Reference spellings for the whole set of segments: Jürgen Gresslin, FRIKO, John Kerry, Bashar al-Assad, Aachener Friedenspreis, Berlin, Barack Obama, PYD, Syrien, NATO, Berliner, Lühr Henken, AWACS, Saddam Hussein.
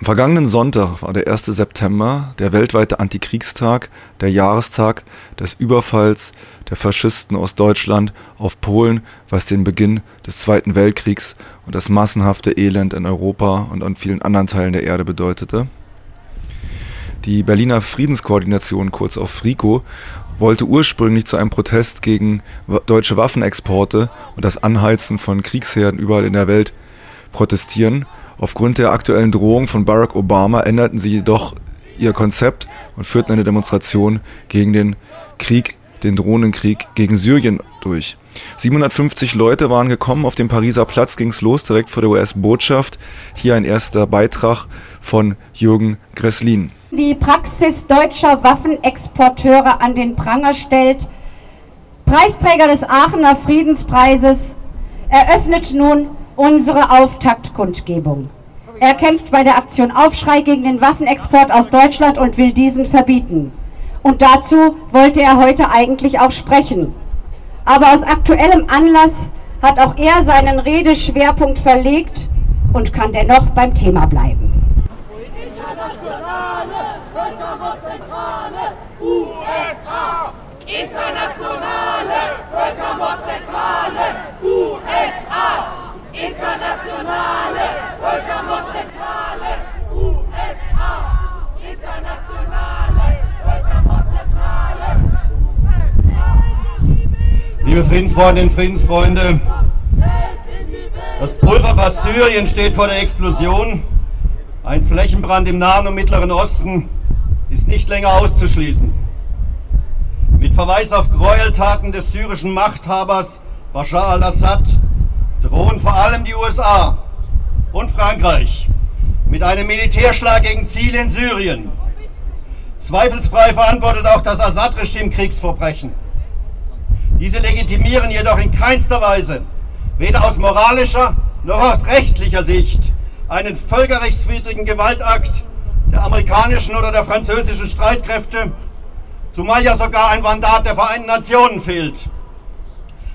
Am vergangenen Sonntag war der 1. September, der weltweite Antikriegstag, der Jahrestag des Überfalls der Faschisten aus Deutschland auf Polen, was den Beginn des Zweiten Weltkriegs und das massenhafte Elend in Europa und an vielen anderen Teilen der Erde bedeutete. Die Berliner Friedenskoordination, kurz auf FRIKO, wollte ursprünglich zu einem Protest gegen deutsche Waffenexporte und das Anheizen von Kriegsherden überall in der Welt protestieren. Aufgrund der aktuellen Drohung von Barack Obama änderten sie jedoch ihr Konzept und führten eine Demonstration gegen den Krieg, den drohenden Krieg gegen Syrien durch. 750 Leute waren gekommen, auf dem Pariser Platz ging's los, direkt vor der US-Botschaft. Hier ein erster Beitrag von Jürgen Gresslin. Die Praxis deutscher Waffenexporteure an den Pranger stellt. Preisträger des Aachener Friedenspreises eröffnet nun unsere Auftaktkundgebung. Er kämpft bei der Aktion Aufschrei gegen den Waffenexport aus Deutschland und will diesen verbieten. Und dazu wollte er heute eigentlich auch sprechen. Aber aus aktuellem Anlass hat auch er seinen Redeschwerpunkt verlegt und kann dennoch beim Thema bleiben. Internationale, Völkermordzentrale, USA! Internationale, Völkermordzentrale, USA! Internationale Völkermordzentrale USA! Internationale Völkermordzentrale USA! Liebe Friedensfreundinnen und Friedensfreunde, das Pulverfass Syrien steht vor der Explosion. Ein Flächenbrand im Nahen und Mittleren Osten ist nicht länger auszuschließen. Mit Verweis auf Gräueltaten des syrischen Machthabers Bashar al-Assad drohen vor allem die USA und Frankreich mit einem Militärschlag gegen Ziele in Syrien. Zweifelsfrei verantwortet auch das Assad-Regime Kriegsverbrechen. Diese legitimieren jedoch in keinster Weise, weder aus moralischer noch aus rechtlicher Sicht, einen völkerrechtswidrigen Gewaltakt der amerikanischen oder der französischen Streitkräfte, zumal ja sogar ein Mandat der Vereinten Nationen fehlt.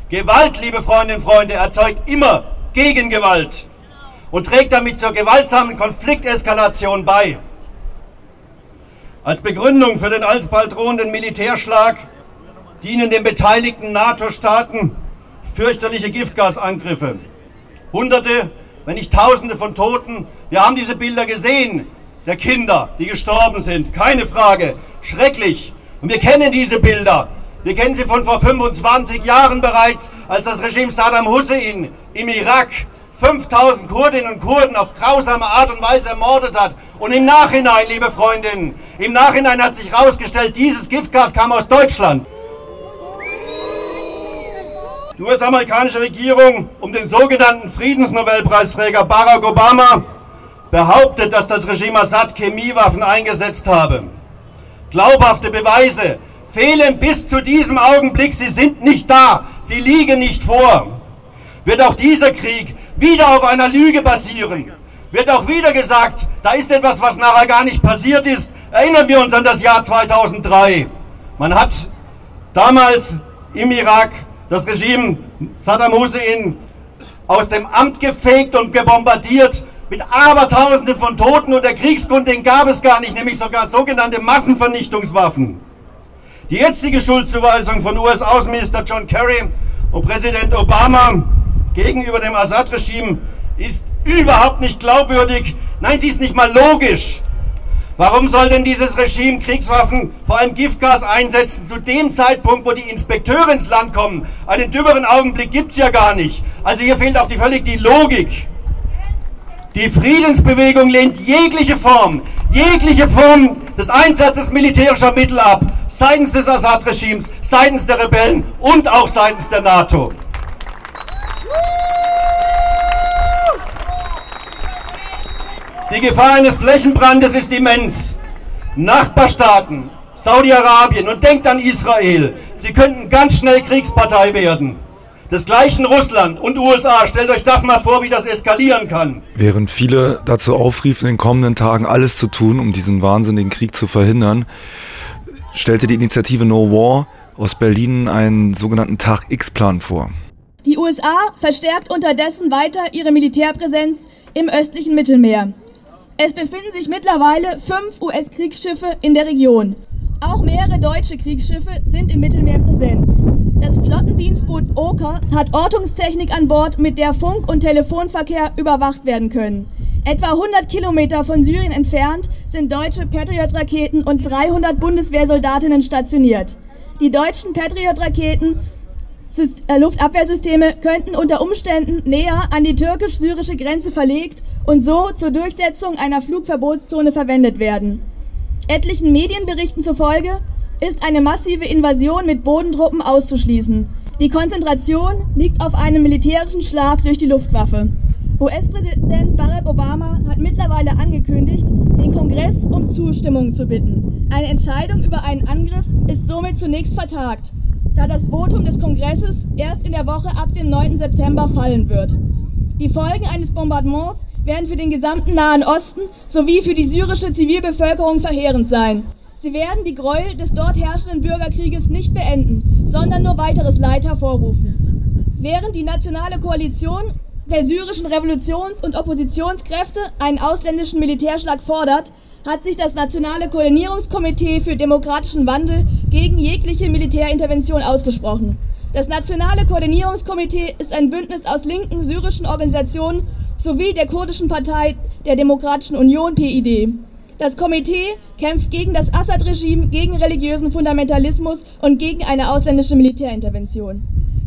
Gewalt, liebe Freundinnen und Freunde, erzeugt immer Gegengewalt und trägt damit zur gewaltsamen Konflikteskalation bei. Als Begründung für den alsbald drohenden Militärschlag dienen den beteiligten NATO-Staaten fürchterliche Giftgasangriffe. Hunderte, wenn nicht Tausende von Toten. Wir haben diese Bilder gesehen, der Kinder, die gestorben sind. Keine Frage, schrecklich. Und wir kennen diese Bilder. Wir kennen sie von vor 25 Jahren bereits, als das Regime Saddam Hussein im Irak 5000 Kurdinnen und Kurden auf grausame Art und Weise ermordet hat. Und im Nachhinein, liebe Freundinnen, im Nachhinein hat sich herausgestellt, dieses Giftgas kam aus Deutschland. Die US-amerikanische Regierung um den sogenannten Friedensnobelpreisträger Barack Obama behauptet, dass das Regime Assad Chemiewaffen eingesetzt habe. Glaubhafte Beweise fehlen bis zu diesem Augenblick, sie sind nicht da, sie liegen nicht vor. Wird auch dieser Krieg wieder auf einer Lüge basieren? Wird auch wieder gesagt, da ist etwas, was nachher gar nicht passiert ist? Erinnern wir uns an das Jahr 2003. Man hat damals im Irak das Regime Saddam Hussein aus dem Amt gefegt und gebombardiert mit Abertausenden von Toten, und der Kriegsgrund, den gab es gar nicht, nämlich sogar sogenannte Massenvernichtungswaffen. Die jetzige Schuldzuweisung von US-Außenminister John Kerry und Präsident Obama gegenüber dem Assad-Regime ist überhaupt nicht glaubwürdig. Nein, sie ist nicht mal logisch. Warum soll denn dieses Regime Kriegswaffen, vor allem Giftgas, einsetzen zu dem Zeitpunkt, wo die Inspekteure ins Land kommen? Einen dümmeren Augenblick gibt es ja gar nicht. Also hier fehlt auch völlig die Logik. Die Friedensbewegung lehnt jegliche Form des Einsatzes militärischer Mittel ab. Seitens des Assad-Regimes, seitens der Rebellen und auch seitens der NATO. Die Gefahr eines Flächenbrandes ist immens. Nachbarstaaten, Saudi-Arabien und denkt an Israel, sie könnten ganz schnell Kriegspartei werden. Desgleichen Russland und USA. Stellt euch das mal vor, wie das eskalieren kann. Während viele dazu aufriefen, in den kommenden Tagen alles zu tun, um diesen wahnsinnigen Krieg zu verhindern, stellte die Initiative No War aus Berlin einen sogenannten Tag-X-Plan vor. Die USA verstärkt unterdessen weiter ihre Militärpräsenz im östlichen Mittelmeer. Es befinden sich mittlerweile 5 US-Kriegsschiffe in der Region. Auch mehrere deutsche Kriegsschiffe sind im Mittelmeer präsent. Das Flottendienstboot Oker hat Ortungstechnik an Bord, mit der Funk- und Telefonverkehr überwacht werden können. Etwa 100 Kilometer von Syrien entfernt sind deutsche Patriot-Raketen und 300 Bundeswehrsoldatinnen stationiert. Die deutschen Patriot-Raketen Luftabwehrsysteme könnten unter Umständen näher an die türkisch-syrische Grenze verlegt und so zur Durchsetzung einer Flugverbotszone verwendet werden. Etlichen Medienberichten zufolge ist eine massive Invasion mit Bodentruppen auszuschließen. Die Konzentration liegt auf einem militärischen Schlag durch die Luftwaffe. US-Präsident Barack Obama hat mittlerweile angekündigt, den Kongress um Zustimmung zu bitten. Eine Entscheidung über einen Angriff ist somit zunächst vertagt, da das Votum des Kongresses erst in der Woche ab dem 9. September fallen wird. Die Folgen eines Bombardements werden für den gesamten Nahen Osten sowie für die syrische Zivilbevölkerung verheerend sein. Sie werden die Gräuel des dort herrschenden Bürgerkrieges nicht beenden, sondern nur weiteres Leid hervorrufen. Während die nationale Koalition der syrischen Revolutions- und Oppositionskräfte einen ausländischen Militärschlag fordert, hat sich das Nationale Koordinierungskomitee für demokratischen Wandel gegen jegliche Militärintervention ausgesprochen. Das Nationale Koordinierungskomitee ist ein Bündnis aus linken syrischen Organisationen sowie der kurdischen Partei der Demokratischen Union (PYD). Das Komitee kämpft gegen das Assad-Regime, gegen religiösen Fundamentalismus und gegen eine ausländische Militärintervention.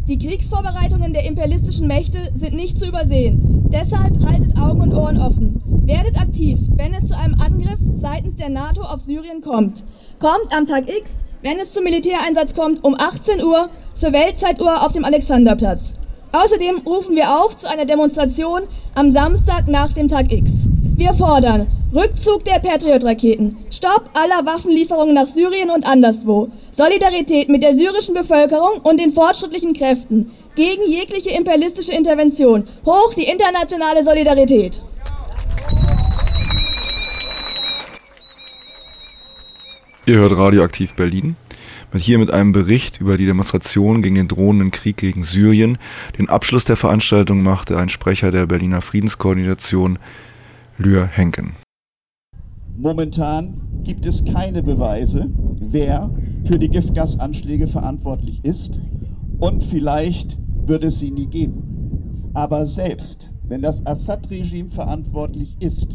Die Kriegsvorbereitungen der imperialistischen Mächte sind nicht zu übersehen. Deshalb haltet Augen und Ohren offen. Werdet aktiv, wenn es zu einem Angriff seitens der NATO auf Syrien kommt. Kommt am Tag X, wenn es zum Militäreinsatz kommt, um 18 Uhr zur Weltzeituhr auf dem Alexanderplatz. Außerdem rufen wir auf zu einer Demonstration am Samstag nach dem Tag X. Wir fordern Rückzug der Patriot-Raketen, Stopp aller Waffenlieferungen nach Syrien und anderswo, Solidarität mit der syrischen Bevölkerung und den fortschrittlichen Kräften, gegen jegliche imperialistische Intervention, hoch die internationale Solidarität. Ihr hört Radioaktiv Berlin. Hier mit einem Bericht über die Demonstration gegen den drohenden Krieg gegen Syrien. Den Abschluss der Veranstaltung machte ein Sprecher der Berliner Friedenskoordination, Lühr Henken. Momentan gibt es keine Beweise, wer für die Giftgasanschläge verantwortlich ist, und vielleicht wird es sie nie geben. Aber selbst wenn das Assad-Regime verantwortlich ist,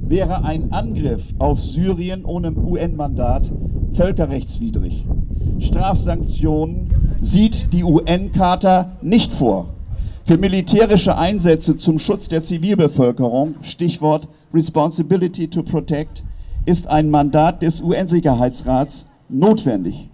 wäre ein Angriff auf Syrien ohne UN-Mandat völkerrechtswidrig. Strafsanktionen sieht die UN-Charta nicht vor. Für militärische Einsätze zum Schutz der Zivilbevölkerung, Stichwort Responsibility to Protect, ist ein Mandat des UN-Sicherheitsrats notwendig.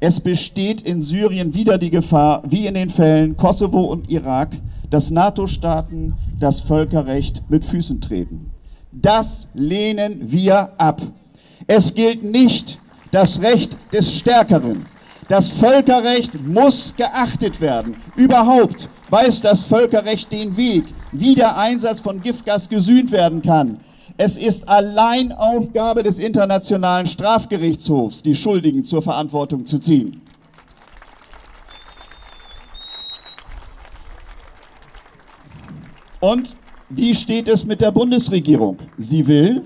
Es besteht in Syrien wieder die Gefahr, wie in den Fällen Kosovo und Irak, dass NATO-Staaten das Völkerrecht mit Füßen treten. Das lehnen wir ab. Es gilt nicht das Recht des Stärkeren. Das Völkerrecht muss geachtet werden. Überhaupt weist das Völkerrecht den Weg, wie der Einsatz von Giftgas gesühnt werden kann. Es ist allein Aufgabe des Internationalen Strafgerichtshofs, die Schuldigen zur Verantwortung zu ziehen. Und wie steht es mit der Bundesregierung? Sie will,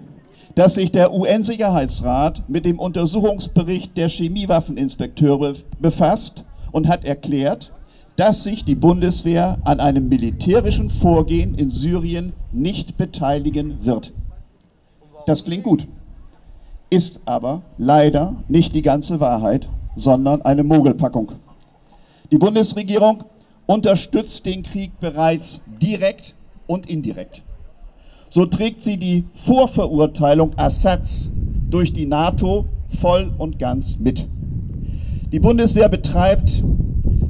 dass sich der UN-Sicherheitsrat mit dem Untersuchungsbericht der Chemiewaffeninspekteure befasst und hat erklärt, dass sich die Bundeswehr an einem militärischen Vorgehen in Syrien nicht beteiligen wird. Das klingt gut, ist aber leider nicht die ganze Wahrheit, sondern eine Mogelpackung. Die Bundesregierung unterstützt den Krieg bereits direkt und indirekt. So trägt sie die Vorverurteilung Assads durch die NATO voll und ganz mit. Die Bundeswehr betreibt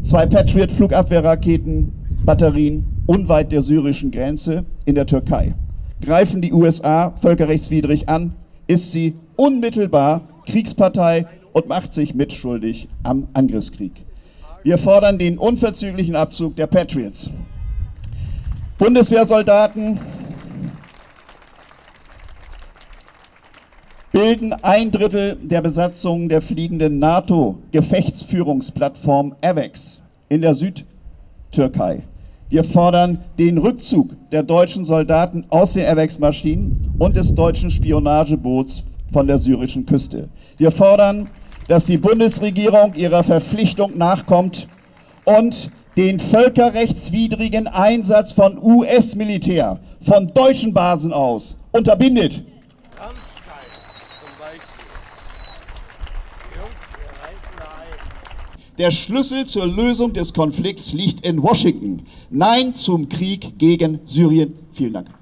2 Patriot-Flugabwehrraketen-Batterien unweit der syrischen Grenze in der Türkei. Greifen die USA völkerrechtswidrig an, ist sie unmittelbar Kriegspartei und macht sich mitschuldig am Angriffskrieg. Wir fordern den unverzüglichen Abzug der Patriots. Bundeswehrsoldaten bilden 1/3 der Besatzung der fliegenden NATO-Gefechtsführungsplattform AWACS in der Südtürkei. Wir fordern den Rückzug der deutschen Soldaten aus den AWACS-Maschinen und des deutschen Spionageboots von der syrischen Küste. Wir fordern, dass die Bundesregierung ihrer Verpflichtung nachkommt und den völkerrechtswidrigen Einsatz von US-Militär von deutschen Basen aus unterbindet. Der Schlüssel zur Lösung des Konflikts liegt in Washington. Nein zum Krieg gegen Syrien. Vielen Dank.